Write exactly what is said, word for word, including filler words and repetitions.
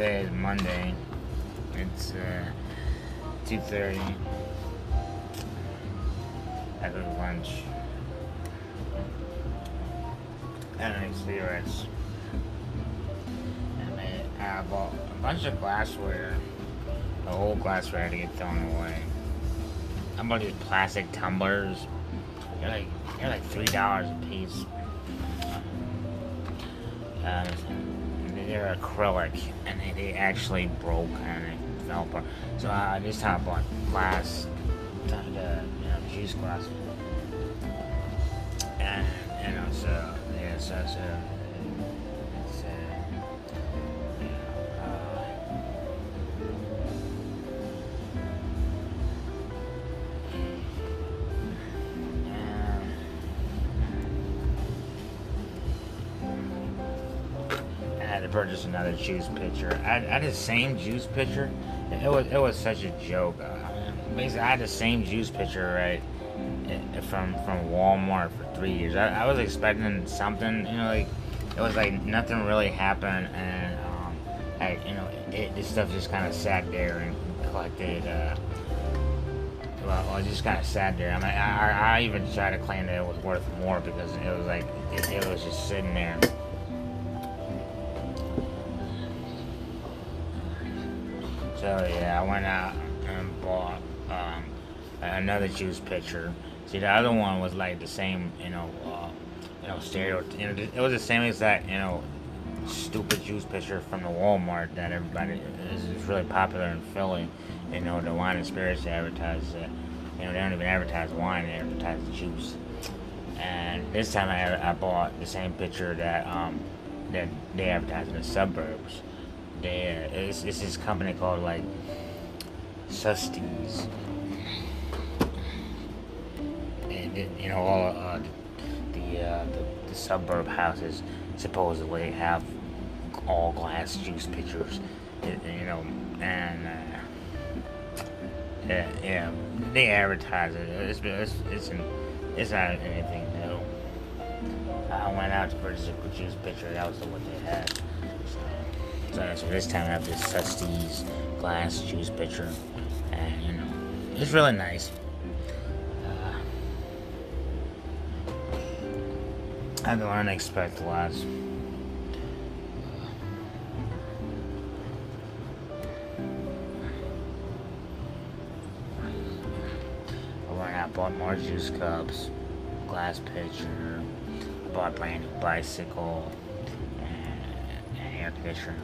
Today is Monday. It's uh, two thirty. I go to lunch. And I see cigarettes. And I, I bought a bunch of glassware. The old glassware had to get thrown away. I bought these plastic tumblers. They're like, they're like three dollars a piece. Uh, they're acrylic, and they, they actually broke and it fell apart. So I uh, just had bought glass, uh, you know, juice glass, and you know, so yeah, so so it's uh, you know, uh, uh, to purchase another juice pitcher. I, I had the same juice pitcher. It was it was such a joke. I mean, basically, I had the same juice pitcher right from from Walmart for three years. I, I was expecting something, you know, like it was like nothing really happened, and um, I, you know, it, this stuff just kind of sat there and collected. Uh, well, well, it just kind of sat there. I mean, I, I, I even tried to claim that it was worth more because it was like it, it was just sitting there. So yeah, I went out and bought um, another juice pitcher. See, the other one was like the same, you know, uh, you know, stereo. You know, it was the same exact, you know, stupid juice pitcher from the Walmart that everybody is, is really popular in Philly. You know, the wine and spirits they advertise. Uh, you know, they don't even advertise wine; they advertise juice. And this time, I I bought the same pitcher that um that they advertise in the suburbs. There, it's, it's this company called like Sustiz, and it, you know all uh, the, uh, the the suburb houses supposedly have all glass juice pitchers, it, you know, and uh, yeah, yeah, they advertise it. It's it's it's, an, it's not anything new. I went out to purchase a juice pitcher. That was the one they had. So, So, so this time I have this Sustiz glass juice pitcher, and you know, it's really nice. Uh, I don't unexpected lots. I went out, bought more juice cups, glass pitcher, I bought a brand new bicycle, and air pitcher.